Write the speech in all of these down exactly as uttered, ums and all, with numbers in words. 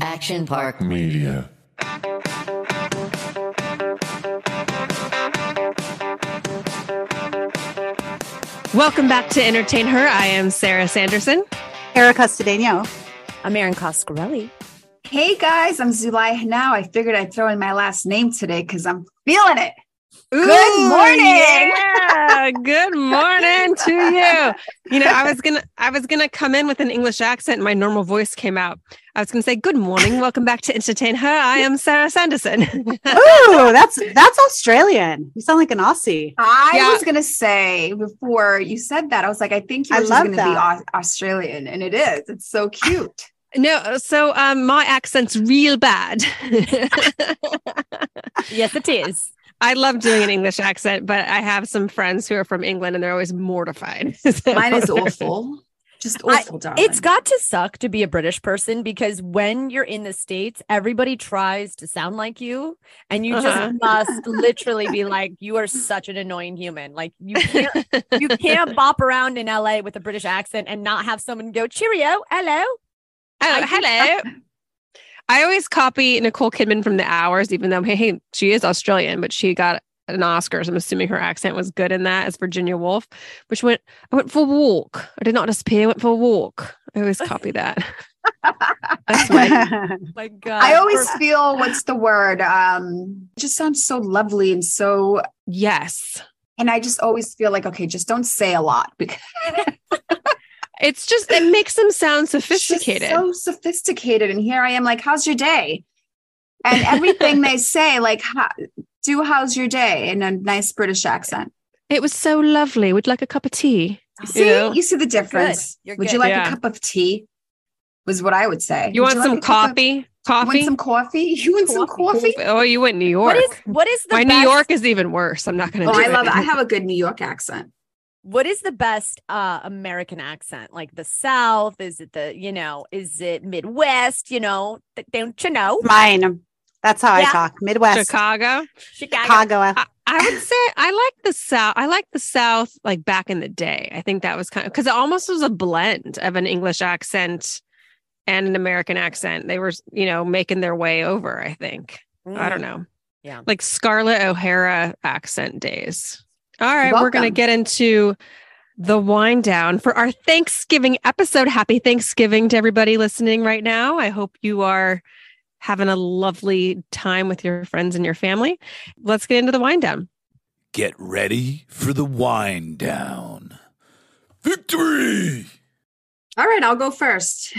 Action Park Media. Welcome back to Entertain Her. I am Sarah Sanderson. Erica Cedeno. I'm Erin Coscarelli. Hey guys, I'm Zulay Henao. I figured I'd throw in my last name today because I'm feeling it. Ooh, good morning. Yeah. Good morning to you. You know, I was gonna, I was gonna come in with an English accent, and my normal voice came out. I was gonna say, "Good morning, welcome back to Entertain Her. I am Sarah Sanderson." Ooh, that's that's Australian. You sound like an Aussie. I yeah. was gonna say before you said that, I was like, I think you're gonna that. be Australian, and it is. It's so cute. No, so um, my accent's real bad. Yes, it is. I love doing an English accent, but I have some friends who are from England and they're always mortified. So mine is awful. Just awful, I, darling. It's got to suck to be a British person because when you're in the States, everybody tries to sound like you and you just uh-huh. must literally be like, you are such an annoying human. Like you can't, you can't bop around in L A with a British accent and not have someone go, cheerio, hello. Oh, hello. I always copy Nicole Kidman from The Hours, even though hey, hey, she is Australian, but she got an Oscar. So I'm assuming her accent was good in that as Virginia Woolf, which went, I went for a walk. I did not disappear. I went for a walk. I always copy that. That's my, my God. I always feel, what's the word? Um, it just sounds so lovely and so. Yes. And I just always feel like, okay, just don't say a lot because. It's just, it makes them sound sophisticated. So sophisticated. And here I am like, how's your day? And everything they say, like, how, do how's your day in a nice British accent. It was so lovely. Would you like a cup of tea? See, you, know? You see the difference. You're good. You're good. Would you like yeah. a cup of tea? Was what I would say. You would want you like some coffee? Of, coffee? You want some coffee? You want coffee. some coffee? Oh, you went New York. What is, what is the My best? New York is even worse. I'm not going to oh, do I it. love it. I have a good New York accent. What is the best uh, American accent? Like the South? Is it the, you know, is it Midwest? You know, th- don't you know? Mine. That's how yeah. I talk. Midwest. Chicago. Chicago. I, I would say I like the South. I like the South like back in the day. I think that was kind of, because it almost was a blend of an English accent and an American accent. They were, you know, making their way over, I think. Mm. I don't know. Yeah. Like Scarlett O'Hara accent days. All right, Welcome. We're going to get into the wind down for our Thanksgiving episode. Happy Thanksgiving to everybody listening right now. I hope you are having a lovely time with your friends and your family. Let's get into the wind down. Get ready for the wind down. Victory! All right, I'll go first.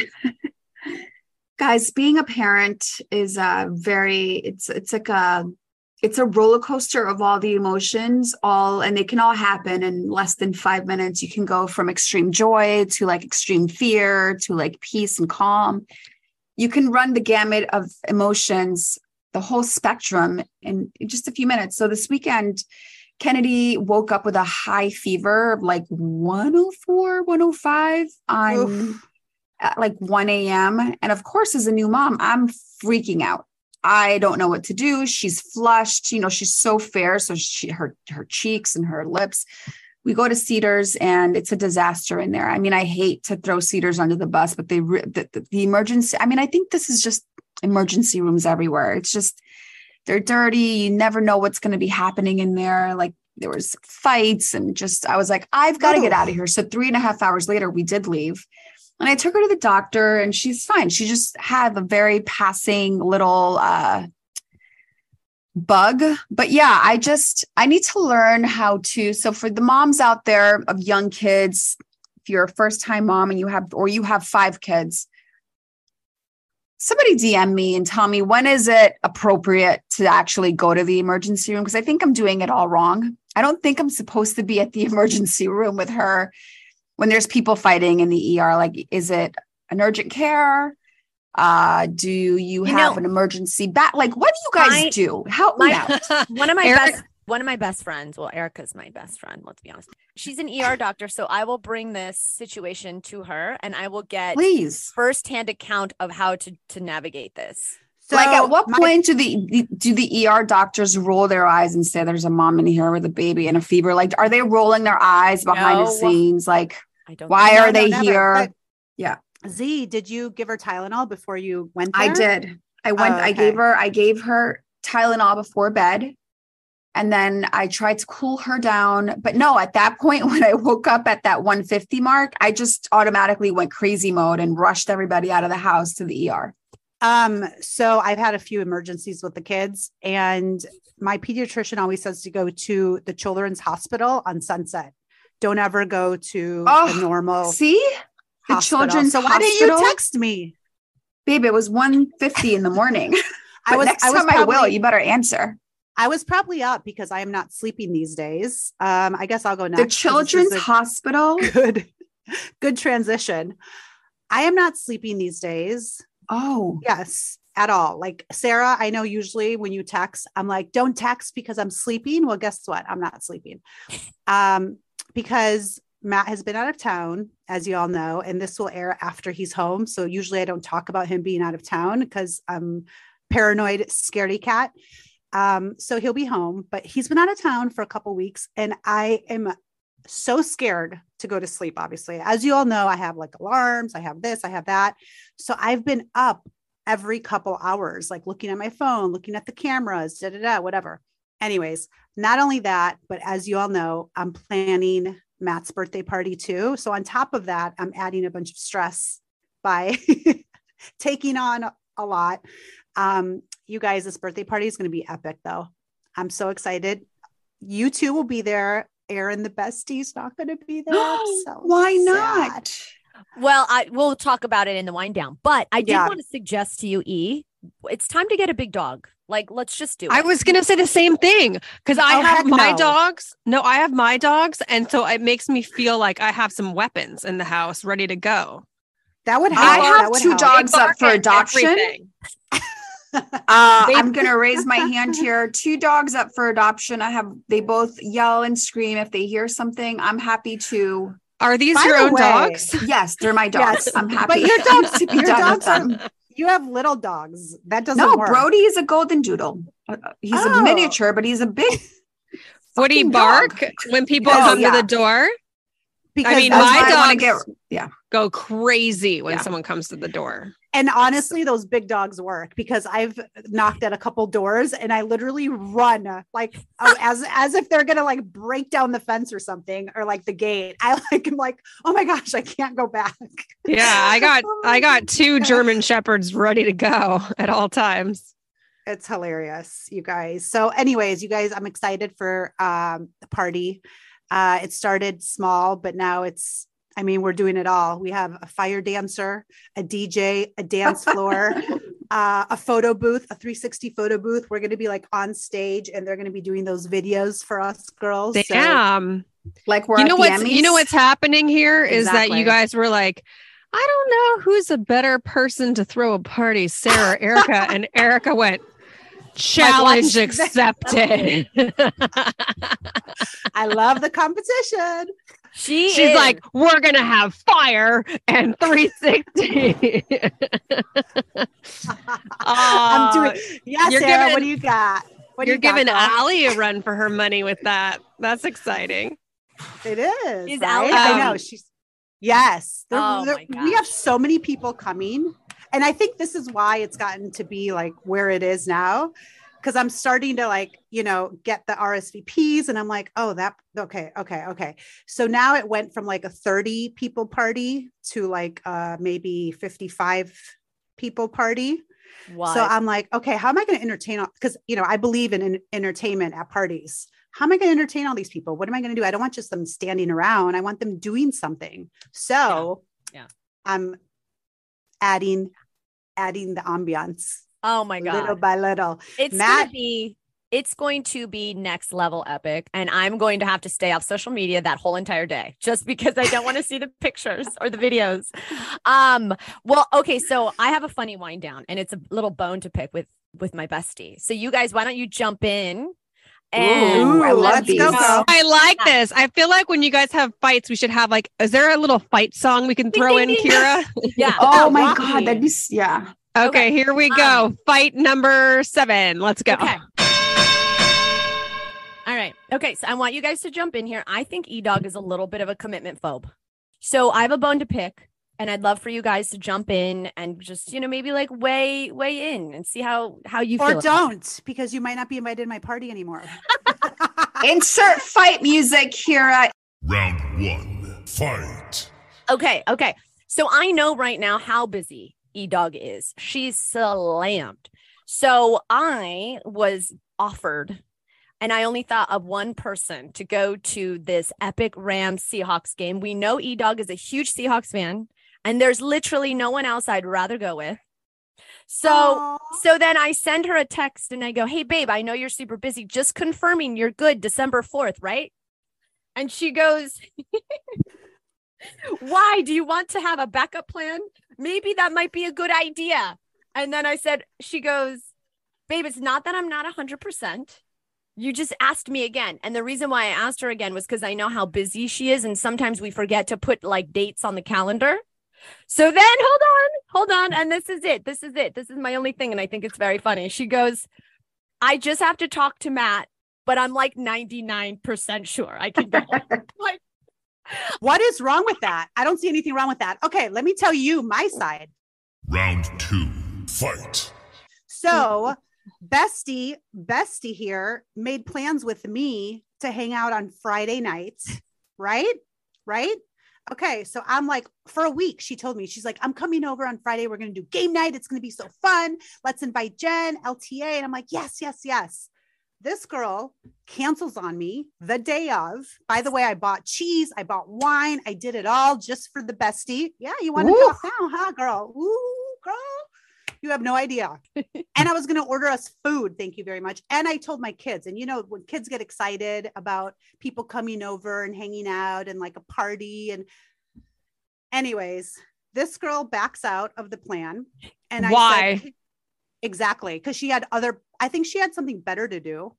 Guys, being a parent is a very, it's it's like a, it's a roller coaster of all the emotions, all, and they can all happen in less than five minutes. You can go from extreme joy to like extreme fear to like peace and calm. You can run the gamut of emotions, the whole spectrum in just a few minutes. So this weekend, Kennedy woke up with a high fever of like one oh four, one oh five on Oof. at like one a.m. And of course, as a new mom, I'm freaking out. I don't know what to do. She's flushed. You know, she's so fair. So she, her, her cheeks and her lips, we go to Cedars and it's a disaster in there. I mean, I hate to throw Cedars under the bus, but they, re- the, the, the emergency, I mean, I think this is just emergency rooms everywhere. It's just, they're dirty. You never know what's going to be happening in there. Like there was fights and just, I was like, I've got to get out of here. So three and a half hours later, we did leave. And I took her to the doctor and she's fine. She just had a very passing little uh, bug. But yeah, I just, I need to learn how to. So for the moms out there of young kids, if you're a first time mom and you have, or you have five kids, somebody D M me and tell me when is it appropriate to actually go to the emergency room? Because I think I'm doing it all wrong. I don't think I'm supposed to be at the emergency room with her when there's people fighting in the E R, like, is it an urgent care? Uh, do you, you have know, an emergency bat? Like, what do you guys my, do? Help my, me out. One of my Erica. best, one of my best friends. Well, Erica's my best friend. Let's be honest. She's an E R doctor, so I will bring this situation to her, and I will get Please. firsthand account of how to to navigate this. So like, at what my, point do the do the E R doctors roll their eyes and say, "There's a mom in here with a baby and a fever"? Like, are they rolling their eyes behind no. the scenes? Like. I don't. Why know, are they never, here? Yeah. Z, did you give her Tylenol before you went there? I did. I went, oh, okay. I gave her, I gave her Tylenol before bed. And then I tried to cool her down, but no, at that point, when I woke up at that one fifty mark, I just automatically went crazy mode and rushed everybody out of the house to the E R. Um, so I've had a few emergencies with the kids, and my pediatrician always says to go to the children's hospital on Sunset. Don't ever go to oh, the normal. See the hospital. Children's so hospital. Why didn't you text me? Babe, it was one fifty in the morning. I was, next I was time probably, I will, you better answer. I was probably up because I am not sleeping these days. Um, I guess I'll go next. The children's hospital. Good, good transition. I am not sleeping these days. Oh, yes. At all. Like Sarah, I know usually when you text, I'm like, don't text because I'm sleeping. Well, guess what? I'm not sleeping. Um, because Matt has been out of town, as you all know, and this will air after he's home. So usually I don't talk about him being out of town because I'm paranoid, scaredy cat. Um, so he'll be home, but he's been out of town for a couple of weeks and I am so scared to go to sleep. Obviously, as you all know, I have like alarms, I have this, I have that. So I've been up every couple hours, like looking at my phone, looking at the cameras, da da da, whatever. Anyways, not only that, but as you all know, I'm planning Matt's birthday party too. So on top of that, I'm adding a bunch of stress by taking on a lot. Um, you guys, this birthday party is going to be epic though. I'm so excited. You two will be there. Erin, the bestie's not going to be there. So why not? Sad. Well, I we'll talk about it in the wind down, but I did yeah. want to suggest to you, E, it's time to get a big dog. Like, let's just do it. I was going to say the same thing because I oh, have my no. dogs. No, I have my dogs. And so it makes me feel like I have some weapons in the house ready to go. That would help. I have two help. dogs up for adoption. Uh, I'm going to raise my hand here. Two dogs up for adoption. I have, they both yell and scream if they hear something. I'm happy to. Are these By your the own way, dogs? Yes, they're my dogs. Yes, I'm happy. But your dogs, your dogs are, you have little dogs. That doesn't no, work. No, Brody is a golden doodle. He's oh. a miniature, but he's a big. Would he bark dog. when people oh, come yeah. to the door? Because I mean, my dogs get, yeah. go crazy when yeah. someone comes to the door. And honestly, those big dogs work because I've knocked at a couple doors and I literally run like oh, as as if they're going to like break down the fence or something or like the gate. I like, I'm like, oh my gosh, I can't go back. Yeah, I got oh I got two God. German shepherds ready to go at all times. It's hilarious, you guys. So anyways, you guys, I'm excited for um, the party. Uh, it started small, but now it's I mean, we're doing it all. We have a fire dancer, a D J, a dance floor, uh, a photo booth, a three sixty photo booth. We're going to be like on stage and they're going to be doing those videos for us girls. Damn. So, like we're you know what's Emmys. You know what's happening here exactly. is that you guys were like, I don't know who's a better person to throw a party, Sarah, Erica, and Erica went, challenge like, accepted. I love the competition. She She's is. like, we're going to have fire and three sixty. uh, I'm doing, yeah, Sarah, giving, what do you got? What do you're you got, giving God? Ali a run for her money with that. That's exciting. It is. Is right? Ali? Um, I know. She's, yes. They're, oh they're, we have so many people coming. And I think this is why it's gotten to be like where it is now. Cause I'm starting to like, you know, get the R S V Ps and I'm like, oh, that, okay. Okay. Okay. So now it went from like a thirty people party to like, uh, maybe fifty-five people party. What? So I'm like, okay, how am I going to entertain? All- Cause you know, I believe in, in entertainment at parties. How am I going to entertain all these people? What am I going to do? I don't want just them standing around. I want them doing something. So yeah, yeah. I'm adding, adding the ambiance. Oh my God. Little by little. It's Matt- going to be, it's going to be next level epic. And I'm going to have to stay off social media that whole entire day just because I don't want to see the pictures or the videos. Um, well, okay. So I have a funny wind down and it's a little bone to pick with, with my bestie. So you guys, why don't you jump in? And Ooh, I, let's go. I like this. I feel like when you guys have fights, we should have like, is there a little fight song we can throw in, Kira? Yeah. Oh my walking. God. That'd be, yeah. Okay, okay, here we go. Um, Fight number seven. Let's go. Okay. All right. Okay, so I want you guys to jump in here. I think E-Dog is a little bit of a commitment phobe. So I have a bone to pick, and I'd love for you guys to jump in and just, you know, maybe like weigh weigh in and see how how you or feel. Or don't, because you might not be invited to my party anymore. Insert fight music here. Round one, fight. Okay, okay. So I know right now how busy E-Dog is. She's slammed. So I was offered, and I only thought of one person to go to this epic Rams Seahawks game. We know E-Dog is a huge Seahawks fan, and there's literally no one else I'd rather go with. So, Aww. so then I send her a text and I go, hey, babe, I know you're super busy. Just confirming you're good December fourth, right? And she goes, why? Do you want to have a backup plan? Maybe that might be a good idea. And then I said, she goes, babe, it's not that I'm not one hundred percent. You just asked me again. And the reason why I asked her again was because I know how busy she is. And sometimes we forget to put like dates on the calendar. So then hold on, hold on. And this is it. This is it. This is my only thing. And I think it's very funny. She goes, I just have to talk to Matt, but I'm like ninety-nine percent sure I can go. Like, what is wrong with that? I don't see anything wrong with that. Okay, let me tell you my side. Round two, fight. So bestie, bestie here made plans with me to hang out on Friday night. Right? Right? Okay. So I'm like, for a week, she told me, she's like, I'm coming over on Friday. We're going to do game night. It's going to be so fun. Let's invite Jen, L T A. And I'm like, yes, yes, yes. This girl cancels on me the day of. By the way, I bought cheese. I bought wine. I did it all just for the bestie. Yeah, you want to talk now, huh, girl? Ooh, girl, you have no idea. And I was going to order us food. Thank you very much. And I told my kids. And, you know, when kids get excited about people coming over and hanging out and like a party. And anyways, this girl backs out of the plan. And I Why? Said, exactly. Because she had other, I think she had something better to do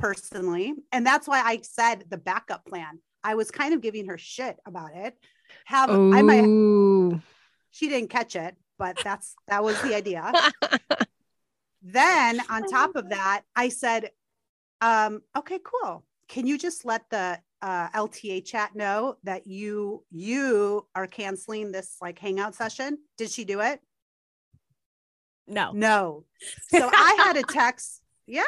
personally. And that's why I said the backup plan. I was kind of giving her shit about it. Have Ooh. I might, she didn't catch it, but that's, that was the idea. Then on top of that, I said, um, okay, cool. Can you just let the uh, L T A chat know that you, you are canceling this like hangout session? Did she do it? No, no. So I had a text. Yeah,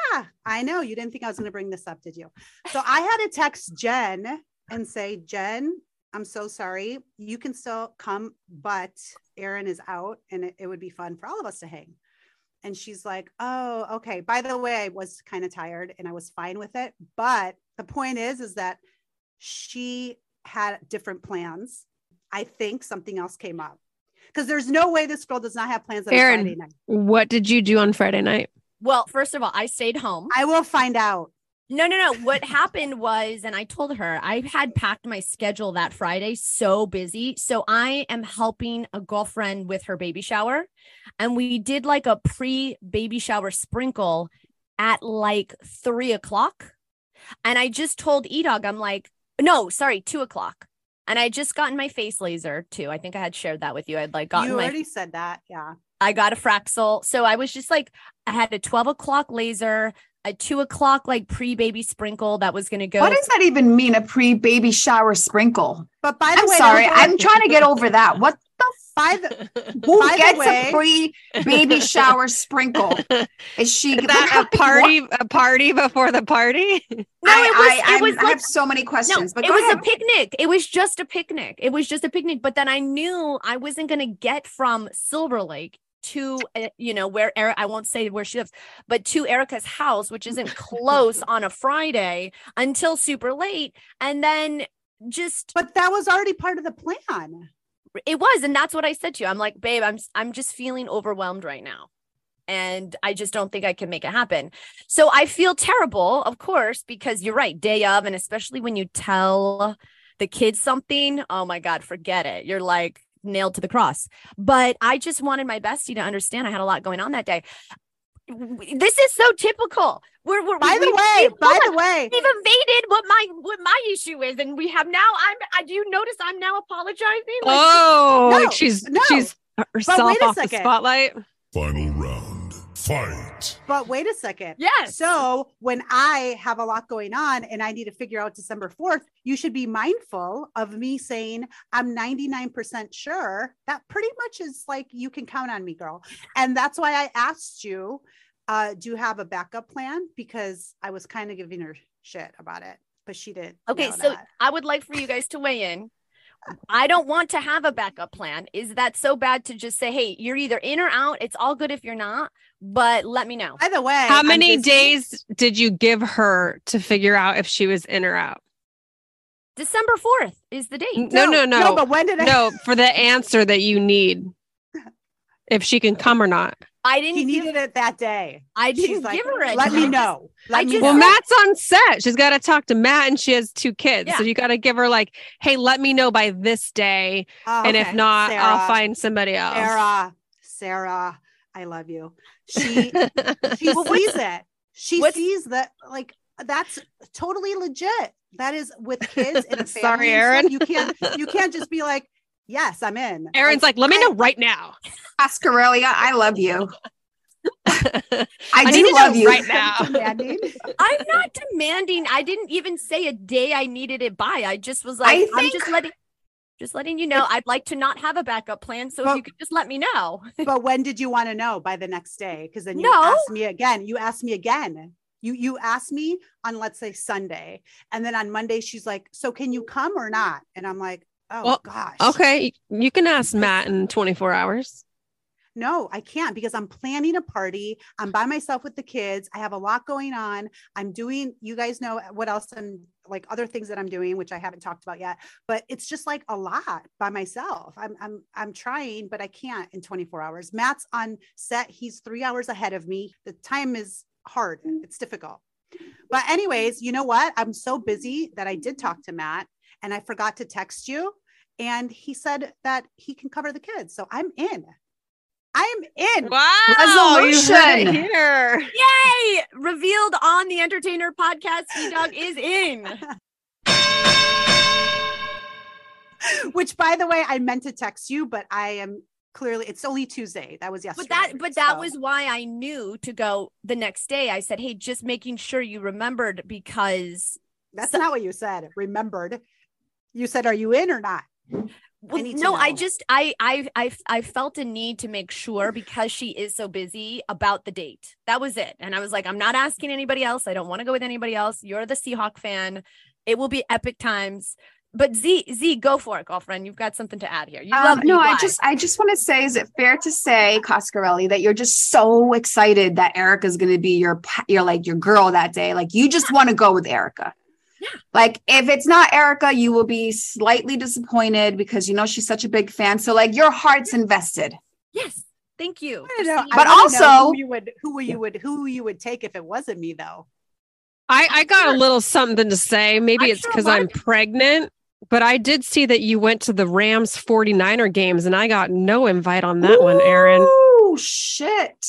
I know. You didn't think I was going to bring this up, did you? So I had to text Jen and say, Jen, I'm so sorry. You can still come, but Erin is out and it, it would be fun for all of us to hang. And she's like, oh, okay. By the way, I was kind of tired and I was fine with it. But the point is, is that she had different plans. I think something else came up. Because there's no way this girl does not have plans on Erin, Friday night. What did you do on Friday night? Well, first of all, I stayed home. I will find out. No, no, no. What happened was, and I told her, I had packed my schedule that Friday, so busy. So I am helping a girlfriend with her baby shower. And we did like a pre-baby shower sprinkle at like three o'clock. And I just told E-Dog, I'm like, no, sorry, two o'clock. And I just gotten my face laser too. I think I had shared that with you. I'd like gotten You already my, said that. Yeah. I got a Fraxel. So I was just like, I had a twelve o'clock laser, a two o'clock, like pre-baby sprinkle that was going to go. What does that even mean? A pre-baby shower sprinkle? But by the I'm way, sorry, I'm like- trying to get over that. What the By the, Who by gets the way, a pre-baby shower sprinkle? Is she is that a party? What? A party before the party? No, I, it was. I, it was like, I have so many questions. No, but it was ahead. a picnic. It was just a picnic. It was just a picnic. But then I knew I wasn't going to get from Silver Lake to uh, you know where Eric, I won't say where she lives, but to Erica's house, which isn't close on a Friday until super late, and then just. But that was already part of the plan. It was. And that's what I said to you. I'm like, babe, I'm, I'm just feeling overwhelmed right now. And I just don't think I can make it happen. So I feel terrible, of course, because you're right. Day of. And especially when you tell the kids something, oh my God, forget it. You're like nailed to the cross. But I just wanted my bestie to understand I had a lot going on that day. This is so typical. We're, we're by the way, by the way, we've evaded what my what my issue is, and we have now. I'm. I do you notice I'm now apologizing? Like, oh, no, like she's no. she's herself off the spotlight. Final round. Fight. But wait a second. Yes. So when I have a lot going on and I need to figure out December fourth, you should be mindful of me saying, I'm ninety-nine percent sure. That pretty much is like, you can count on me, girl. And that's why I asked you, uh, do you have a backup plan? Because I was kind of giving her shit about it, but she didn't. Okay. So that. I would like for you guys to weigh in. I don't want to have a backup plan. Is that so bad to just say, hey, you're either in or out? It's all good if you're not, but let me know. By the way, how many just... days did you give her to figure out if she was in or out? December fourth is the date. No, no, no. No, but when did I... no, for the answer that you need, if she can come or not. I didn't. She needed give... it that day. I didn't like, give her a let time. me know. Let I me just, know. Well, Matt's on set. She's got to talk to Matt, and she has two kids. Yeah. So you got to give her like, hey, let me know by this day. Oh, and okay. if not, Sarah, I'll find somebody else. Sarah, Sarah, I love you. She, she sees it. She What's... sees that. Like, that's totally legit. That is with kids and a family. Sorry, Erin. You can't, you can't just be like, yes, I'm in. Erin's like, like let me I, know right now. Coscarelli, I love you. I, I do love you right now. Demanding. I'm not demanding. I didn't even say a day I needed it by. I just was like, I'm just letting, just letting you know. I'd like to not have a backup plan, so but, if you could just let me know. But when did you want to know? By the next day, because then you no. asked me again. You asked me again. You you asked me on, let's say, Sunday, and then on Monday she's like, so can you come or not? And I'm like, oh, well, gosh. Okay. You can ask Matt in twenty-four hours. No, I can't, because I'm planning a party. I'm by myself with the kids. I have a lot going on. I'm doing, you guys know what else I'm like, other things that I'm doing, which I haven't talked about yet, but it's just like a lot by myself. I'm, I'm, I'm trying, but I can't in twenty-four hours. Matt's on set. He's three hours ahead of me. The time is hard. It's difficult. But anyways, you know what? I'm so busy that I did talk to Matt. And I forgot to text you. And he said that he can cover the kids. So I'm in. I'm in. Wow. Resolution here. Yay. Revealed on the Entertain Her podcast. Doug is in. Which, by the way, I meant to text you, but I am clearly, it's only Tuesday. That was yesterday. But that, but that so. was why I knew to go the next day. I said, hey, just making sure you remembered, because. That's so- not what you said. Remembered. You said, are you in or not? Well, I no, I just, I, I, I, I felt a need to make sure, because she is so busy, about the date. That was it. And I was like, I'm not asking anybody else. I don't want to go with anybody else. You're the Seahawk fan. It will be epic times. But Z, Z, go for it, girlfriend. You've got something to add here. You um, love no, I just, I just want to say, is it fair to say, Coscarelli, that you're just so excited that Erica's going to be your, your, like your girl that day. Like, you just want to go with Erica. Yeah. Like, if it's not Erica, you will be slightly disappointed, because you know she's such a big fan. So, like, your heart's invested. Yes, thank you. Know, but also, who you would who you would who you would take if it wasn't me, though. I, I got sure. a little something to say. Maybe I'm it's because sure I'm pregnant, but I did see that you went to the Rams forty-niner games, and I got no invite on that Ooh, one, Erin. Oh shit.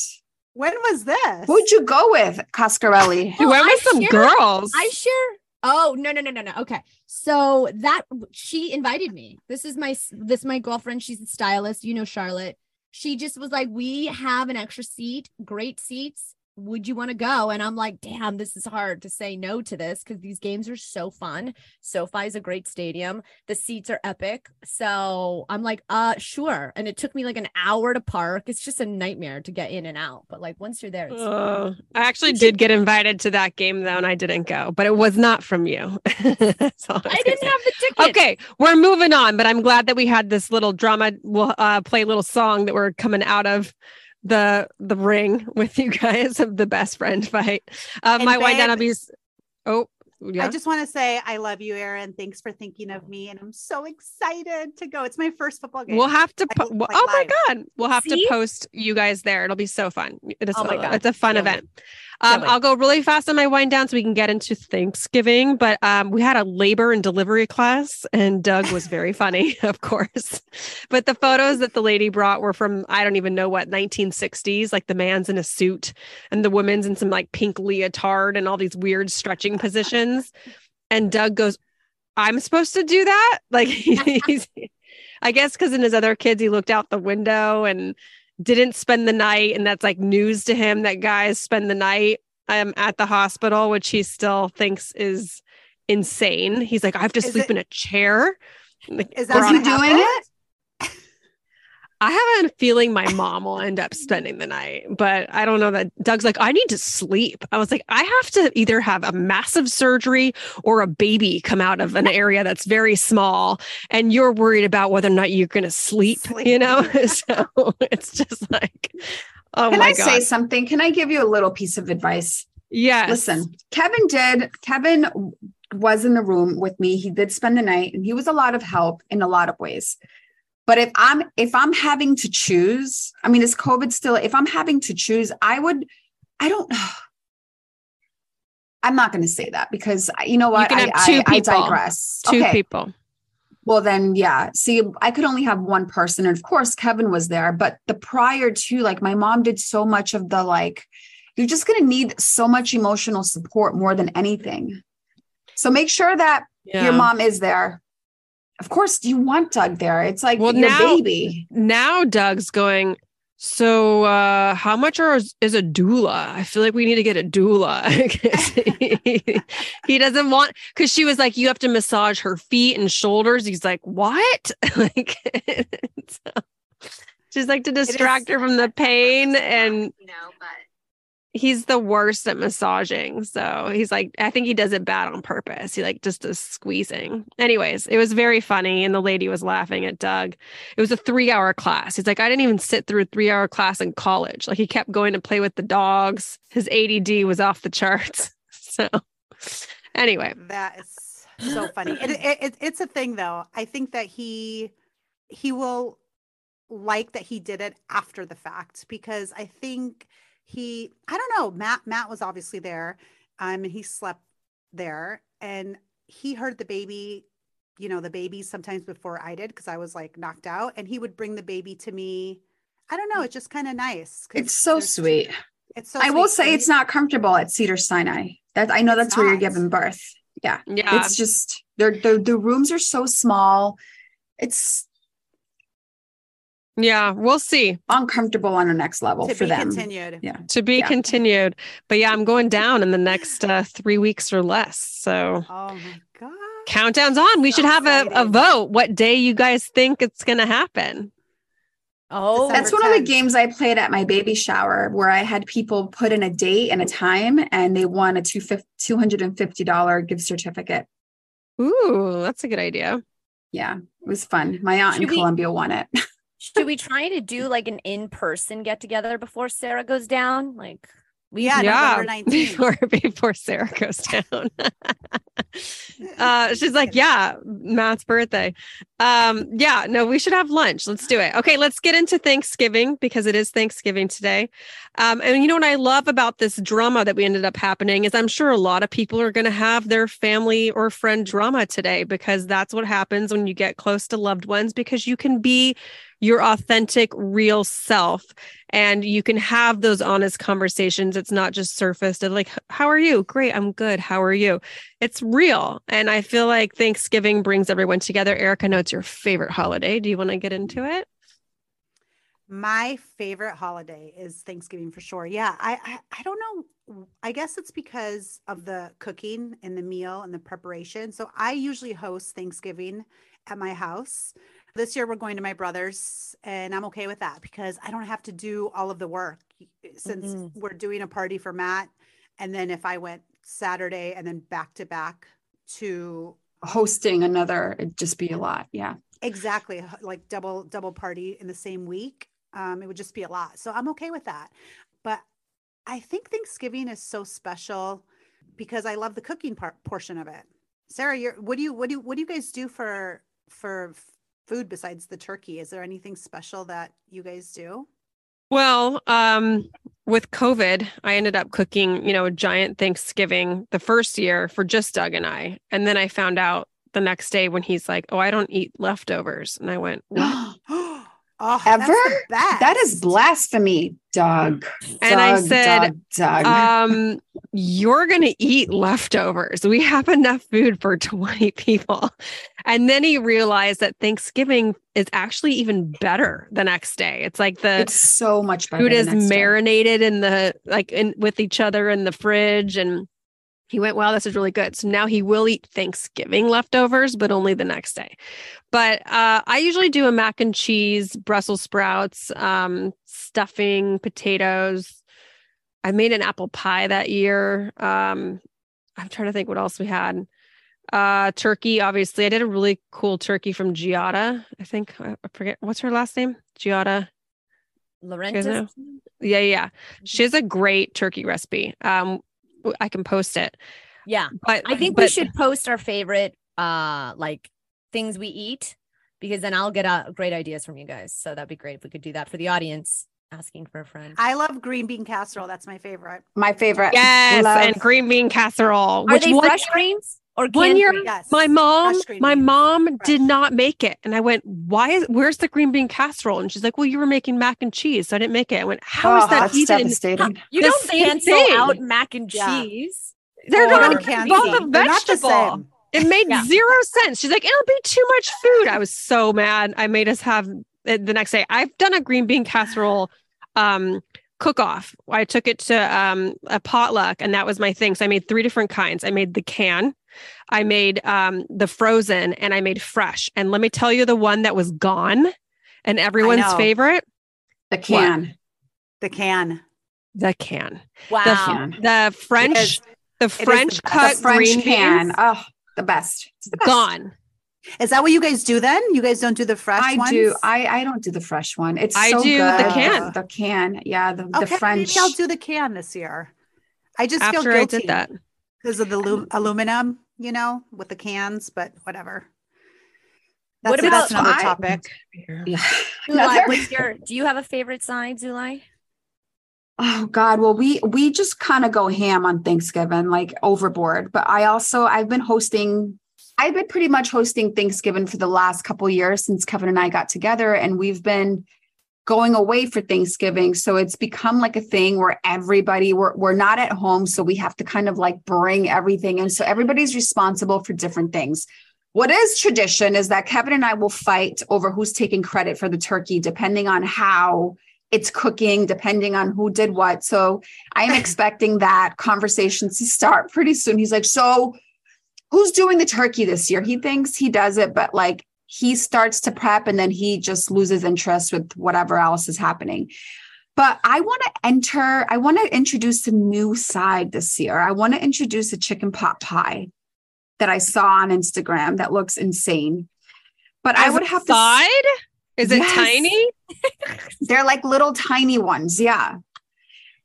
When was this? Who'd you go with, Coscarelli? You well, went with I some share, girls. I sure. Oh, no, no, no, no, no. Okay. So that she invited me. This is my, this is my girlfriend. She's a stylist. You know, Charlotte. She just was like, we have an extra seat, great seats. Would you want to go? And I'm like, damn, this is hard to say no to this, because these games are so fun. SoFi is a great stadium. The seats are epic. So I'm like, uh, sure. And it took me like an hour to park. It's just a nightmare to get in and out. But like, once you're there, it's uh, I actually did get invited to that game, though, and I didn't go, but it was not from you. I, I didn't have the ticket. Okay, we're moving on, but I'm glad that we had this little drama. We'll uh, play a little song that we're coming out of. The the ring with you guys of the best friend fight. Uh, my wind down will be. Oh, yeah. I just want to say I love you, Erin. Thanks for thinking of me, and I'm so excited to go. It's my first football game. We'll have to. Po- like, oh live. my god, we'll have See? to post you guys there. It'll be so fun. It is. Oh so, my god, it's a fun yeah, event. Um, yeah, I'll go really fast on my wind down so we can get into Thanksgiving. But um, we had a labor and delivery class, and Doug was very funny, of course. But the photos that the lady brought were from, I don't even know what, nineteen sixties, like the man's in a suit and the woman's in some like pink leotard and all these weird stretching positions. And Doug goes, I'm supposed to do that? Like, he's, I guess because in his other kids, he looked out the window and didn't spend the night. And that's like news to him that guys spend the night um, at the hospital, which he still thinks is insane. He's like, I have to is sleep it, in a chair. Like, is that you doing it? I have a feeling my mom will end up spending the night, but I don't know that. Doug's like, I need to sleep. I was like, I have to either have a massive surgery or a baby come out of an area that's very small. And you're worried about whether or not you're going to sleep, sleep, you know? So it's just like, oh Can my I God. Can I say something? Can I give you a little piece of advice? Yes. Listen, Kevin did. Kevin was in the room with me. He did spend the night and he was a lot of help in a lot of ways. But if I'm, if I'm having to choose, I mean, is COVID still, if I'm having to choose, I would, I don't, I'm not going to say that because you know what? You can have I, two I, people. I digress. Two okay. people. Well then, yeah. See, I could only have one person. And of course, Kevin was there, but the prior to, like, my mom did so much of the, like, you're just going to need so much emotional support more than anything. So make sure that yeah. your mom is there. Of course, you want Doug there. It's like well, your now, baby. Now Doug's going, so uh, how much are, is a doula? I feel like we need to get a doula. he, he doesn't want, because she was like, you have to massage her feet and shoulders. He's like, what? Like, she's like to distract her from the pain. And you know, but he's the worst at massaging. So he's like, I think he does it bad on purpose. He like just is squeezing. Anyways, it was very funny. And the lady was laughing at Doug. It was a three hour class. He's like, I didn't even sit through a three hour class in college. Like, he kept going to play with the dogs. His A D D was off the charts. So anyway, that is so funny. it, it, it, it's a thing though. I think that he, he will like that he did it after the fact, because I think He, I don't know, Matt, Matt was obviously there, um, and he slept there, and he heard the baby, you know, the baby sometimes before I did, because I was like knocked out, and he would bring the baby to me. I don't know. It's just kind of nice. It's so sweet. It's so I sweet will say it's not comfortable at Cedars Sinai. That I know it's that's not. Where you're giving birth. Yeah. Yeah. It's just, they're, they're, the rooms are so small. It's Yeah, we'll see. Uncomfortable on the next level to for them. To be continued. Yeah, to be yeah. continued. But yeah, I'm going down in the next uh, three weeks or less. So, oh my god, countdown's on. We so should have a, a vote. What day you guys think it's going to happen? Oh, that's one of the games I played at my baby shower, where I had people put in a date and a time, and they won a two hundred and fifty dollar gift certificate. Ooh, that's a good idea. Yeah, it was fun. My aunt should in we- Colombia won it. Should we try to do like an in-person get together before Sarah goes down? Like we yeah, yeah November nineteenth. before before Sarah goes down. uh, she's like, yeah, Matt's birthday. Um, yeah, no, we should have lunch. Let's do it. Okay, let's get into Thanksgiving, because it is Thanksgiving today. Um, and you know what I love about this drama that we ended up happening is I'm sure a lot of people are going to have their family or friend drama today, because that's what happens when you get close to loved ones, because you can be your authentic, real self. And you can have those honest conversations. It's not just surfaced and like, how are you? Great. I'm good. How are you? It's real. And I feel like Thanksgiving brings everyone together. Erica, I know it's your favorite holiday. Do you want to get into it? My favorite holiday is Thanksgiving for sure. Yeah. I, I, I don't know. I guess it's because of the cooking and the meal and the preparation. So I usually host Thanksgiving at my house. This year we're going to my brother's, and I'm okay with that because I don't have to do all of the work, since mm-hmm. we're doing a party for Matt. And then if I went Saturday and then back to back to hosting another, it'd just be a lot. Yeah, exactly. Like double, double party in the same week. Um, it would just be a lot. So I'm okay with that. But I think Thanksgiving is so special because I love the cooking part portion of it. Sarah, you're, what do you, what do you, what do you guys do for, for, food besides the turkey? Is there anything special that you guys do? Well, um, with COVID, I ended up cooking, you know, a giant Thanksgiving the first year for just Doug and I. And then I found out the next day when he's like, oh, I don't eat leftovers. And I went, what? Oh, ever? That is blasphemy, Doug. And Doug, I said, Doug, Doug. Um, you're going to eat leftovers. We have enough food for twenty people. And then he realized that Thanksgiving is actually even better the next day. It's like the it's so much better food is marinated day. in the, like in with each other in the fridge. And he went, wow, this is really good. So now he will eat Thanksgiving leftovers, but only the next day. But uh, I usually do a mac and cheese, Brussels sprouts, um, stuffing, potatoes. I made an apple pie that year. Um, I'm trying to think what else we had. Uh, turkey, obviously. I did a really cool turkey from Giada. I think, I forget, what's her last name? Giada Laurentiis. Yeah, yeah. She has a great turkey recipe. Um, I can post it. Yeah. But I think but, we should post our favorite, uh, like things we eat, because then I'll get uh, great ideas from you guys. So that'd be great if we could do that for the audience, asking for a friend. I love green bean casserole. That's my favorite. My favorite. Yes. Love. And green bean casserole. Are which they fresh year, greens or one year? Yes. My mom, my beans. mom fresh. did not make it. And I went, why is, where's the green bean casserole? And she's like, well, you were making mac and cheese. So I didn't make it. I went, how oh, is that even? Devastating. You the don't cancel thing. out mac and cheese. Yeah. They're or not even both a vegetable. It made yeah. zero sense. She's like, it'll be too much food. I was so mad. I made us have it the next day. I've done a green bean casserole um, cook-off. I took it to um, a potluck, and that was my thing. So I made three different kinds. I made the can, I made um, the frozen, and I made fresh. And let me tell you, the one that was gone and everyone's favorite. The can. What? The can. The can. Wow. The, can. the French, is, the French the cut the French green can. Beans. Oh. The best. It's the best. Gone. Is that what you guys do then? You guys don't do the fresh I ones? do. I, I don't do the fresh one. It's I so do good. the can. The can. Yeah. The, okay, the French. Maybe I'll do the can this year. I just After feel guilty I did that. because of the lum- aluminum, you know, with the cans, but whatever. That's, what about, that's another I, topic. Yeah. Zulay, what's your, do you have a favorite side, Zulay? Oh God. Well, we, we just kind of go ham on Thanksgiving, like overboard, but I also, I've been hosting, I've been pretty much hosting Thanksgiving for the last couple of years since Kevin and I got together, and we've been going away for Thanksgiving. So it's become like a thing where everybody we're, we're not at home. So we have to kind of like bring everything. And so everybody's responsible for different things. What is tradition is that Kevin and I will fight over who's taking credit for the turkey, depending on how it's cooking, depending on who did what. So I am expecting that conversation to start pretty soon. He's like, so who's doing the turkey this year? He thinks he does it, but like he starts to prep and then he just loses interest with whatever else is happening. But I want to enter, I want to introduce a new side this year. I want to introduce a chicken pot pie that I saw on Instagram that looks insane. But As I would have to side? Is it yes. tiny? They're like little tiny ones. Yeah.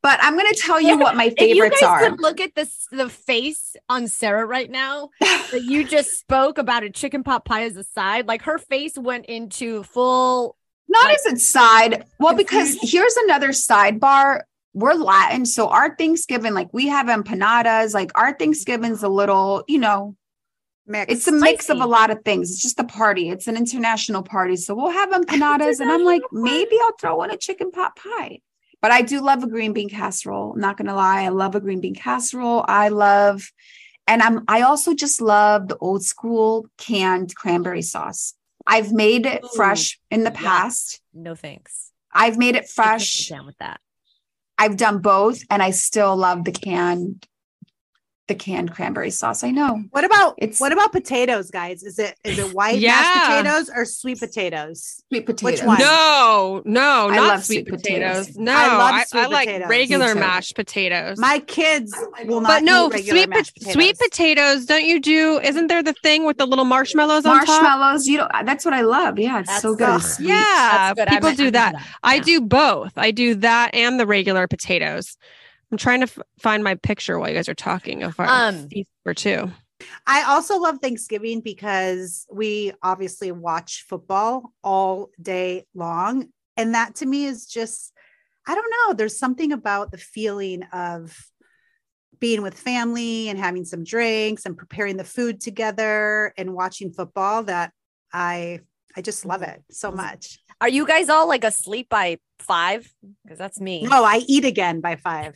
But I'm going to tell you what my favorites if you guys are. Could look at this, the face on Sarah right now that you just spoke about a chicken pot pie as a side. Like her face went into full. Not like, as a side. Well, because here's another sidebar. We're Latin. So our Thanksgiving, like we have empanadas, like our Thanksgiving's a little, you know, Mix. It's a mix Spicy. of a lot of things. It's just a party. It's an international party. So we'll have empanadas. And I'm like, maybe I'll throw in a chicken pot pie. But I do love a green bean casserole. I'm not going to lie. I love a green bean casserole. I love, and I'm, I also just love the old school canned cranberry sauce. I've made it Ooh, fresh in the past. Yeah. No, thanks. I've made it fresh. Down with that. I've done both. And I still love the canned The canned cranberry sauce. I know. What about it's what about potatoes, guys? Is it is it white yeah. mashed potatoes or sweet potatoes? Sweet potatoes. Which one? No, no, I not sweet potatoes. potatoes. No, I, love sweet I, I potatoes. like regular mashed potatoes. My kids will not. But no, eat sweet mashed po- potatoes. sweet potatoes. Don't you do? Isn't there the thing with the little marshmallows on marshmallows, top? Marshmallows. You know, that's what I love. Yeah, it's that's so good. So yeah, good. people I mean, do that. I, mean, I yeah. do both. I do that and the regular potatoes. I'm trying to f- find my picture while you guys are talking. If um, or two, I also love Thanksgiving because we obviously watch football all day long, and that to me is just—I don't know. There's something about the feeling of being with family and having some drinks and preparing the food together and watching football that I I just love it so much. Are you guys all like asleep by five? Because that's me. No, I eat again by five.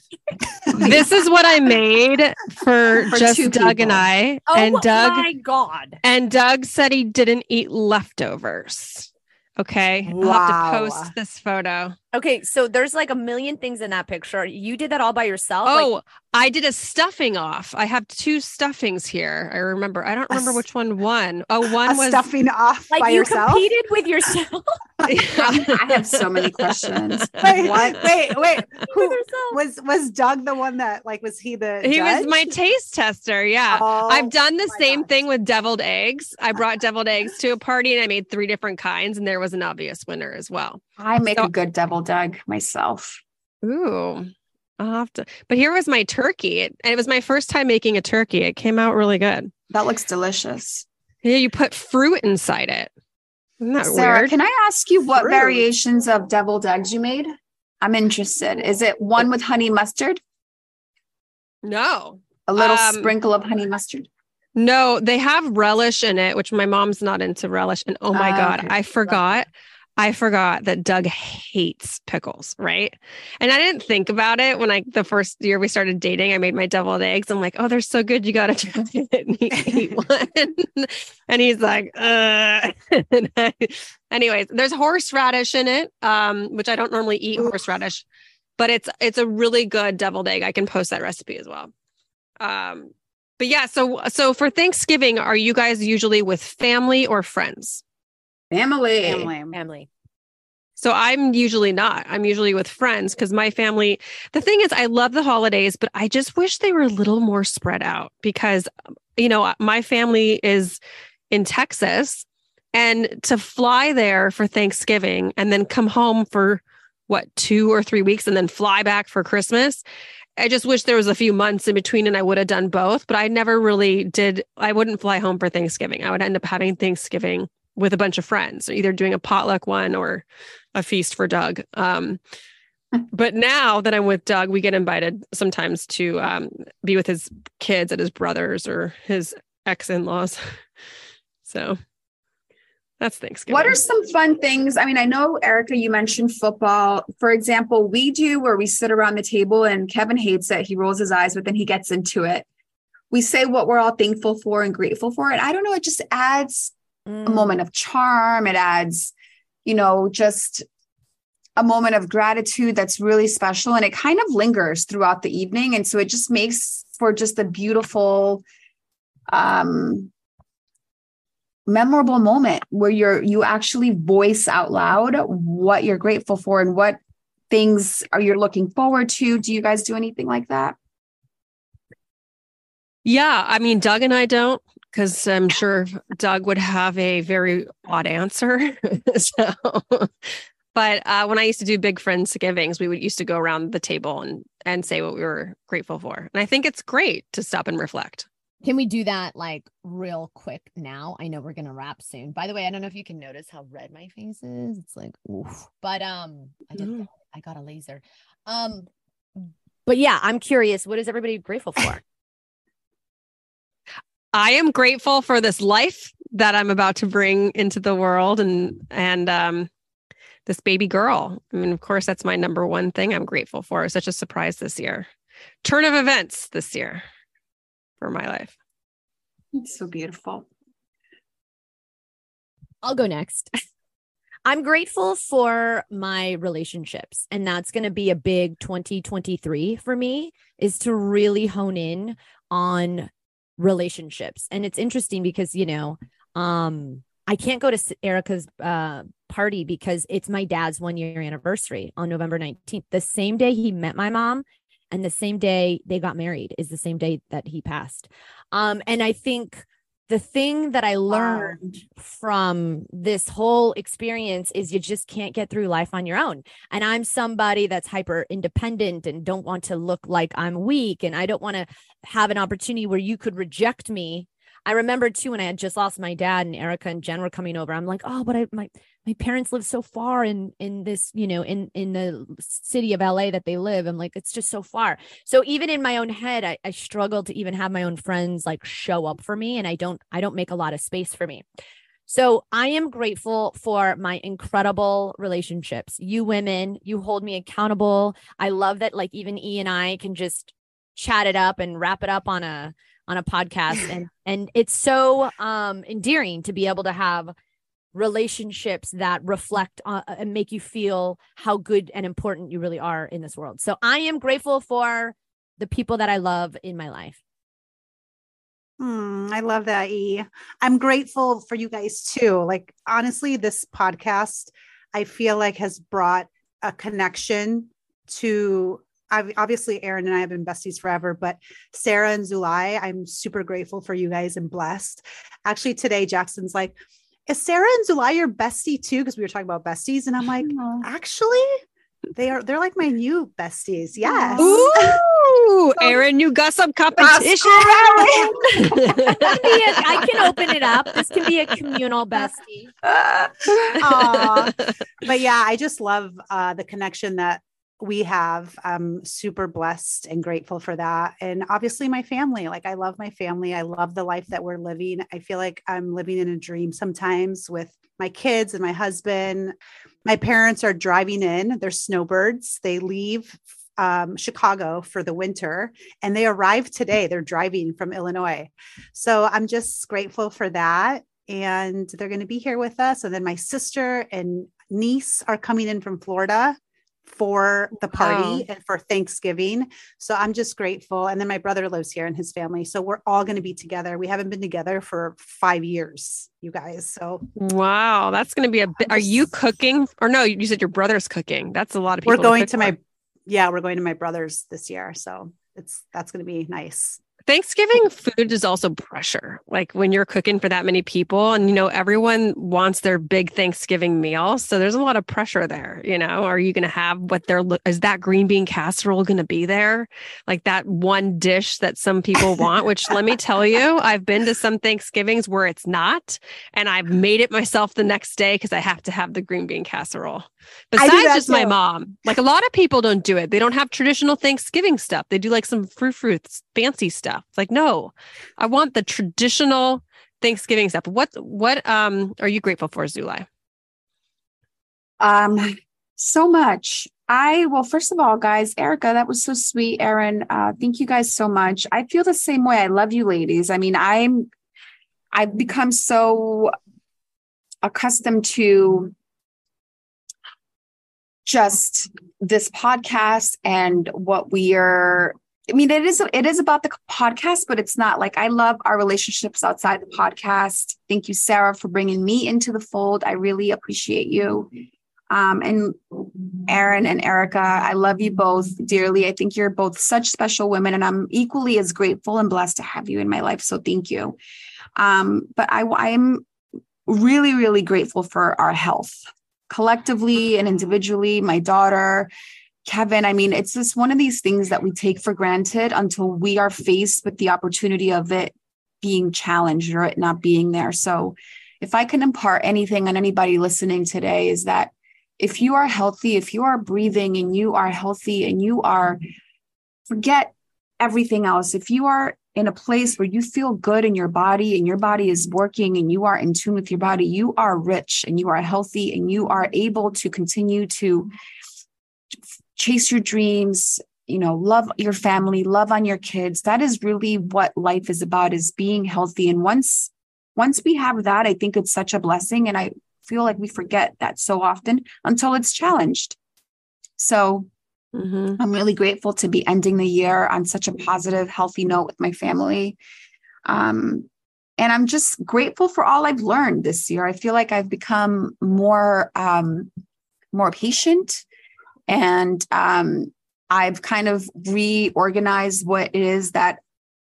This is what I made for, for just Doug people. and I. Oh and Doug, my God. And Doug said he didn't eat leftovers. Okay. Wow. I'll have to post this photo. Okay. So there's like a million things in that picture. You did that all by yourself? Oh, like- I did a stuffing off. I have two stuffings here. I remember. I don't remember which one won. Oh, one a was stuffing off like by you yourself? Competed with yourself. I have so many questions. Wait, what? wait, wait. Who, was was Doug the one that like, was he the He judge? was my taste tester. Yeah. Oh, I've done the same gosh. thing with deviled eggs. I brought deviled eggs to a party and I made three different kinds and there was an obvious winner as well. I make so- a good deviled egg myself. Ooh. I'll have to, but here was my turkey. It, and it was my first time making a turkey. It came out really good. That looks delicious. Yeah, you put fruit inside it. Isn't that Sarah, weird? Can I ask you what fruit. variations of deviled eggs you made? I'm interested. Is it one with honey mustard? No. A little um, sprinkle of honey mustard? No, they have relish in it, which my mom's not into relish. And oh my uh, God, okay. I forgot. I forgot that Doug hates pickles, right? And I didn't think about it when I, the first year we started dating, I made my deviled eggs. I'm like, oh, they're so good. You got to try it and eat one. And he's like, uh. And I, anyways, there's horseradish in it, um, which I don't normally eat horseradish, but it's, it's a really good deviled egg. I can post that recipe as well. Um, but yeah, so, so for Thanksgiving, are you guys usually with family or friends? Family. family, family. So I'm usually not. I'm usually with friends because my family, the thing is, I love the holidays, but I just wish they were a little more spread out because, you know, my family is in Texas and to fly there for Thanksgiving and then come home for what, two or three weeks and then fly back for Christmas. I just wish there was a few months in between and I would have done both, but I never really did. I wouldn't fly home for Thanksgiving. I would end up having Thanksgiving with a bunch of friends, either doing a potluck one or a feast for Doug. Um, but now that I'm with Doug, we get invited sometimes to um, be with his kids at his brother's or his ex-in-laws. So that's Thanksgiving. What are some fun things? I mean, I know, Erica, you mentioned football. For example, we do where we sit around the table and Kevin hates it. He rolls his eyes, but then he gets into it. We say what we're all thankful for and grateful for. And I don't know, it just adds a moment of charm. It adds, you know, just a moment of gratitude that's really special. And it kind of lingers throughout the evening. And so it just makes for just a beautiful, um, memorable moment where you're, you actually voice out loud what you're grateful for and what things are you're looking forward to. Do you guys do anything like that? Yeah. I mean, Doug and I don't. Because I'm sure Doug would have a very odd answer. so, but uh, when I used to do big Friendsgivings, we would used to go around the table and and say what we were grateful for. And I think it's great to stop and reflect. Can we do that like real quick now? I know we're gonna wrap soon. By the way, I don't know if you can notice how red my face is. It's like, oof. But um, I did. Mm. I got a laser. Um, but yeah, I'm curious. What is everybody grateful for? I am grateful for this life that I'm about to bring into the world and and um, this baby girl. I mean, of course, that's my number one thing I'm grateful for. It was such a surprise this year. Turn of events this year for my life. It's so beautiful. I'll go next. I'm grateful for my relationships, and that's going to be a big twenty twenty-three for me, is to really hone in on relationships. And it's interesting because, you know, um, I can't go to Erica's uh, party because it's my dad's one year anniversary on November nineteenth. The same day he met my mom and the same day they got married is the same day that he passed. Um, and I think the thing that I learned from this whole experience is you just can't get through life on your own. And I'm somebody that's hyper independent and don't want to look like I'm weak. And I don't want to have an opportunity where you could reject me. I remember too, when I had just lost my dad and Erica and Jen were coming over, I'm like, oh, but I, my, my parents live so far in, in this, you know, in, in the city of L A that they live. I'm like, it's just so far. So even in my own head, I, I struggle to even have my own friends like show up for me. And I don't, I don't make a lot of space for me. So I am grateful for my incredible relationships. You women, you hold me accountable. I love that. Like even E and I can just chat it up and wrap it up on a, on a podcast. And, and it's so um, endearing to be able to have relationships that reflect on, uh, and make you feel how good and important you really are in this world. So I am grateful for the people that I love in my life. Hmm, I love that, E. I'm grateful for you guys too. Like, honestly, this podcast, I feel like has brought a connection to, I've, obviously, Erin and I have been besties forever, but Sarah and Zulay, I'm super grateful for you guys and blessed. Actually, today, Jackson's like, is Sarah and Zulay your bestie too? Because we were talking about besties. And I'm like, aww. Actually, they are, they're like my new besties. Yes. Ooh. Ooh, so, Erin, you got some competition. I can open it up. This can be a communal bestie. Uh, but yeah, I just love uh, the connection that we have. I'm super blessed and grateful for that. And obviously my family, like I love my family. I love the life that we're living. I feel like I'm living in a dream sometimes with my kids and my husband. My parents are driving in. They're snowbirds. They leave Um, Chicago for the winter, and they arrived today. They're driving from Illinois. So I'm just grateful for that. And they're going to be here with us. And then my sister and niece are coming in from Florida for the party. Wow. And for Thanksgiving. So I'm just grateful. And then my brother lives here and his family. So we're all going to be together. We haven't been together for five years, you guys. So wow, that's going to be a bit. Are you cooking? Or no, you said your brother's cooking. That's a lot of people. We're going to, to my Yeah, we're going to my brother's this year. So it's, that's going to be nice. Thanksgiving food is also pressure. Like when you're cooking for that many people and, you know, everyone wants their big Thanksgiving meal. So there's a lot of pressure there. You know, are you going to have what they're, is that green bean casserole going to be there? Like that one dish that some people want, which let me tell you, I've been to some Thanksgivings where it's not, and I've made it myself the next day because I have to have the green bean casserole. Besides just too. My mom, like a lot of people don't do it. They don't have traditional Thanksgiving stuff. They do like some fruit fruits, fancy stuff. It's like, no, I want the traditional Thanksgiving stuff. What what um are you grateful for, Zulay? Um, so much. I well, first of all, guys, Erica, that was so sweet. Erin, uh, thank you guys so much. I feel the same way. I love you, ladies. I mean, I'm I've become so accustomed to just this podcast and what we are. I mean, it is, it is about the podcast, but it's not like, I love our relationships outside the podcast. Thank you, Sarah, for bringing me into the fold. I really appreciate you. Um, and Erin and Erica, I love you both dearly. I think you're both such special women, and I'm equally as grateful and blessed to have you in my life. So thank you. Um, but I, I'm really, really grateful for our health collectively and individually, my daughter, Kevin. I mean, it's just one of these things that we take for granted until we are faced with the opportunity of it being challenged or it not being there. So if I can impart anything on anybody listening today, is that if you are healthy, if you are breathing and you are healthy and you are, forget everything else. If you are in a place where you feel good in your body and your body is working and you are in tune with your body, you are rich and you are healthy and you are able to continue to chase your dreams, you know, love your family, love on your kids. That is really what life is about, is being healthy. And once, once we have that, I think it's such a blessing. And I feel like we forget that so often until it's challenged. So mm-hmm. I'm really grateful to be ending the year on such a positive, healthy note with my family. Um, and I'm just grateful for all I've learned this year. I feel like I've become more, um, more patient. And um, I've kind of reorganized what it is that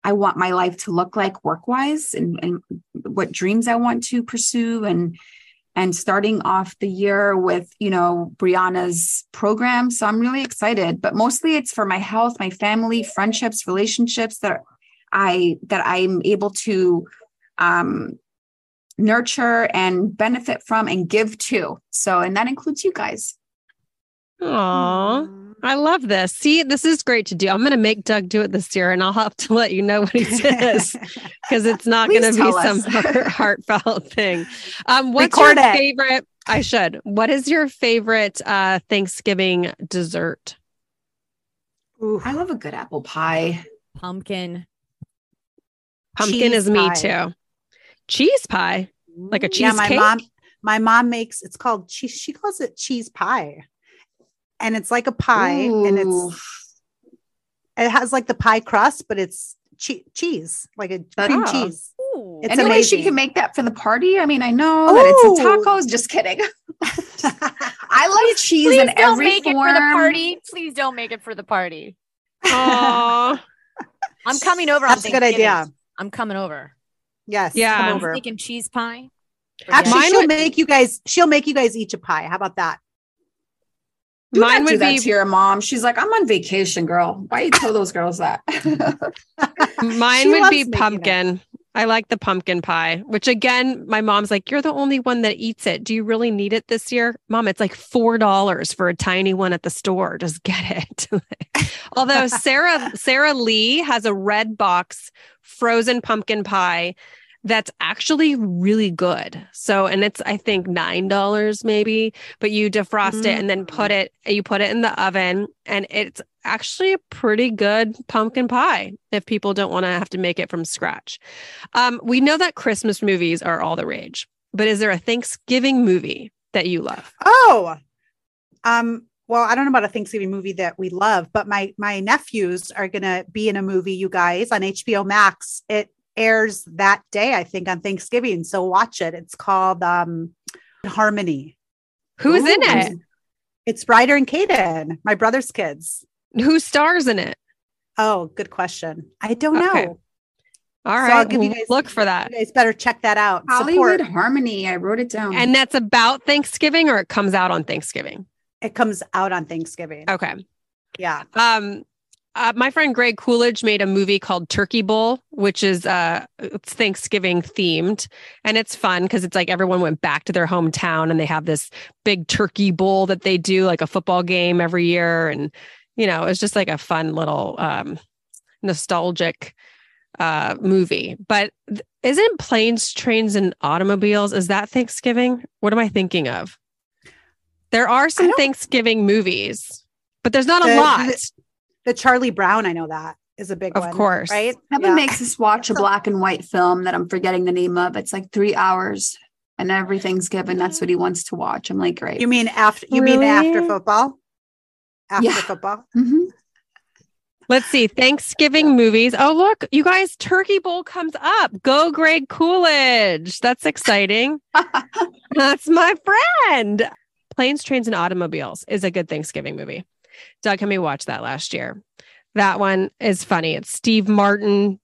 I want my life to look like work-wise, and, and what dreams I want to pursue, and and starting off the year with, you know, Brianna's program. So I'm really excited, but mostly it's for my health, my family, friendships, relationships that I that I'm able to um, nurture and benefit from and give to. So, and that includes you guys. Aw, I love this. See, this is great to do. I'm going to make Doug do it this year, and I'll have to let you know what he says, because it's not going to be some heart, heartfelt thing. Um, what's Record your it. favorite? I should. What is your favorite uh, Thanksgiving dessert? Ooh, I love a good apple pie. Pumpkin. Pumpkin cheese is me pie. too. Cheese pie, like a cheesecake. Yeah, my mom. My mom makes. It's called cheese. She calls it cheese pie. And it's like a pie, Ooh. and it's it has like the pie crust, but it's che- cheese, like a cream oh. cheese. Ooh. It's Any way she can make that for the party. I mean, I know Ooh. that it's a tacos. Just kidding. I love cheese please in don't every make form. It for the party. Please don't make it for the party. Oh, I'm coming over. That's a good idea. I'm coming over. Yes. Yeah. Come I'm over. Making cheese pie. Actually, Mine she'll would- make you guys. She'll make you guys each a pie. How about that? Do Mine would be to your mom. She's like, I'm on vacation, girl. Why you tell those girls that? Mine would be pumpkin. It. I like the pumpkin pie, which again, my mom's like, you're the only one that eats it. Do you really need it this year? Mom, it's like four dollars for a tiny one at the store. Just get it. Although Sarah, Sarah Lee has a red box frozen pumpkin pie that's actually really good. So, and it's, I think nine dollars maybe, but you defrost mm. it and then put it, you put it in the oven, and it's actually a pretty good pumpkin pie if people don't want to have to make it from scratch. Um, we know that Christmas movies are all the rage, but is there a Thanksgiving movie that you love? Oh, um, well, I don't know about a Thanksgiving movie that we love, but my, my nephews are going to be in a movie, you guys, on H B O Max. It airs that day, I think, on Thanksgiving. So watch it. It's called um, Harmony. Who's Ooh. in it? It's Ryder and Caden, my brother's kids. Who stars in it? Oh, good question. I don't okay. know. All right. So I'll give you guys, look for that. You guys better check that out. Hollywood Support. Harmony. I wrote it down. And that's about Thanksgiving, or it comes out on Thanksgiving? It comes out on Thanksgiving. Okay. Yeah. Um, Uh, my friend Greg Coolidge made a movie called Turkey Bowl, which is uh, it's Thanksgiving themed. And it's fun because it's like everyone went back to their hometown and they have this big turkey bowl that they do like a football game every year. And, you know, it's just like a fun little um, nostalgic uh, movie. But th- isn't Planes, Trains and Automobiles? Is that Thanksgiving? What am I thinking of? There are some Thanksgiving movies, but there's not the, a lot. The, The Charlie Brown, I know that is a big one. Of course. Right? Kevin yeah. makes us watch a black and white film that I'm forgetting the name of. It's like three hours and everything's given. That's what he wants to watch. I'm like, great. You mean after you really? mean after football? After yeah. football? Mm-hmm. Let's see. Thanksgiving movies. Oh, look, you guys, Turkey Bowl comes up. Go Greg Coolidge. That's exciting. That's my friend. Planes, Trains, and Automobiles is a good Thanksgiving movie. Doug had me watch that last year. That one is funny. It's Steve Martin,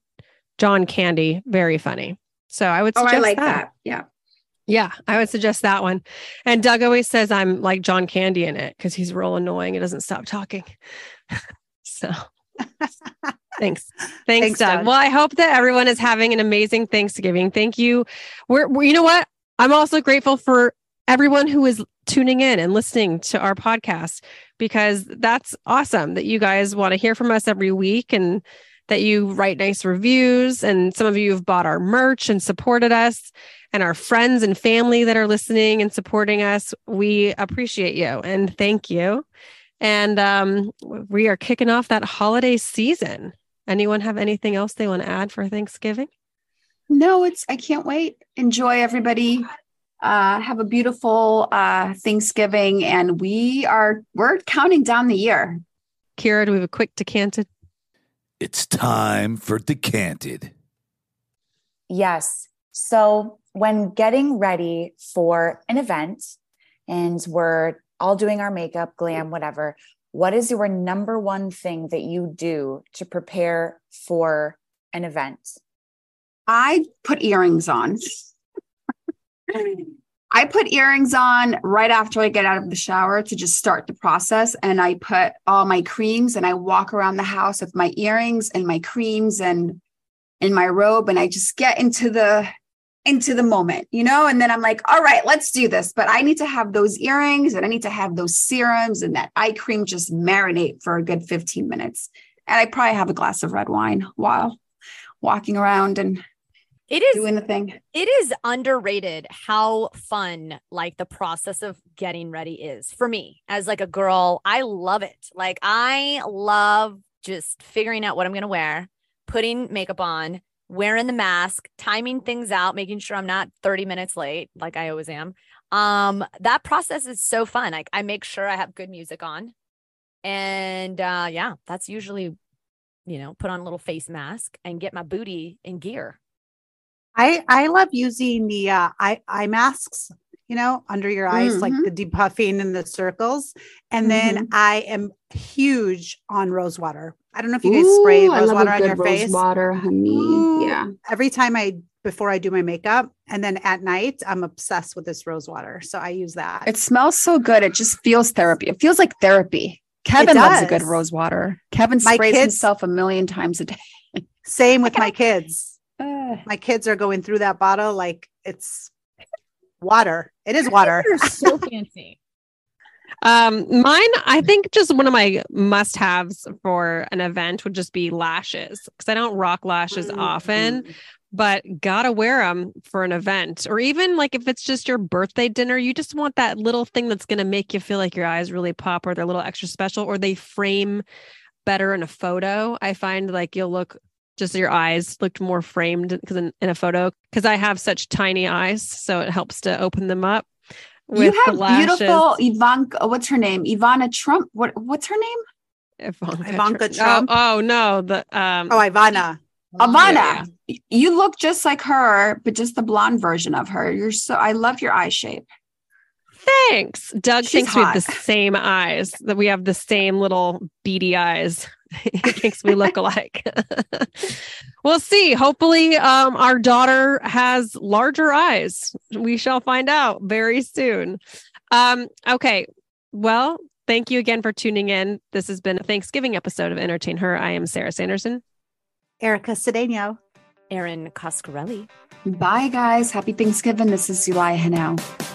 John Candy. Very funny. So I would suggest oh, I like that. that. Yeah. Yeah. I would suggest that one. And Doug always says I'm like John Candy in it because he's real annoying. It doesn't stop talking. So thanks. Thanks, Thanks Doug. Doug. Well, I hope that everyone is having an amazing Thanksgiving. Thank you. We're, we're you know what? I'm also grateful for everyone who is tuning in and listening to our podcast, because that's awesome that you guys want to hear from us every week and that you write nice reviews. And some of you have bought our merch and supported us, and our friends and family that are listening and supporting us. We appreciate you and thank you. And um, we are kicking off that holiday season. Anyone have anything else they want to add for Thanksgiving? No, it's, I can't wait. Enjoy, everybody. Uh, have a beautiful uh, Thanksgiving, and we are we're counting down the year. Kira, do we have a quick decanted? It's time for decanted. Yes. So when getting ready for an event, and we're all doing our makeup, glam, whatever, what is your number one thing that you do to prepare for an event? I put earrings on. I put earrings on right after I get out of the shower to just start the process. And I put all my creams, and I walk around the house with my earrings and my creams and in my robe. And I just get into the into the moment, you know, and then I'm like, all right, let's do this. But I need to have those earrings and I need to have those serums and that eye cream just marinate for a good fifteen minutes. And I probably have a glass of red wine while walking around and it is doing the thing. It is underrated how fun, like the process of getting ready is for me as like a girl. I love it. Like I love just figuring out what I'm going to wear, putting makeup on, wearing the mask, timing things out, making sure I'm not thirty minutes late, like I always am. Um, that process is so fun. Like I make sure I have good music on, and uh, yeah, that's usually, you know, put on a little face mask and get my booty in gear. I I love using the uh, eye eye masks, you know, under your eyes, mm-hmm. like the depuffing and the circles. And mm-hmm. then I am huge on rose water. I don't know if you guys Ooh, spray rose water on your rose face. Water, honey. Ooh, yeah. Every time I, before I do my makeup, and then at night, I'm obsessed with this rose water. So I use that. It smells so good. It just feels therapy. It feels like therapy. Kevin loves a good rose water. Kevin my sprays kids, himself a million times a day. Same with my kids. Uh, my kids are going through that bottle like it's water. It is water. You're so fancy. Um, mine, I think just one of my must-haves for an event would just be lashes, because I don't rock lashes mm-hmm. often, but gotta wear them for an event. Or even like if it's just your birthday dinner, you just want that little thing that's going to make you feel like your eyes really pop, or they're a little extra special, or they frame better in a photo. I find like you'll look, just your eyes looked more framed because in, in a photo, because I have such tiny eyes, so it helps to open them up. With you have the beautiful Ivanka. What's her name? Ivana Trump. What? What's her name? Ivanka, Ivanka Trump. Trump. Oh, oh no, the um. Oh, Ivana. Ivana. Yeah. You look just like her, but just the blonde version of her. You're so. I love your eye shape. Thanks, Doug. She's thinks hot. We have the same eyes. That we have the same little beady eyes. He thinks we look alike. We'll see. Hopefully, um, our daughter has larger eyes. We shall find out very soon. Um, okay. Well, thank you again for tuning in. This has been a Thanksgiving episode of Entertain Her. I am Sarah Sanderson. Erica Cedeno. Erin Coscarelli. Bye, guys. Happy Thanksgiving. This is Zulay Henao.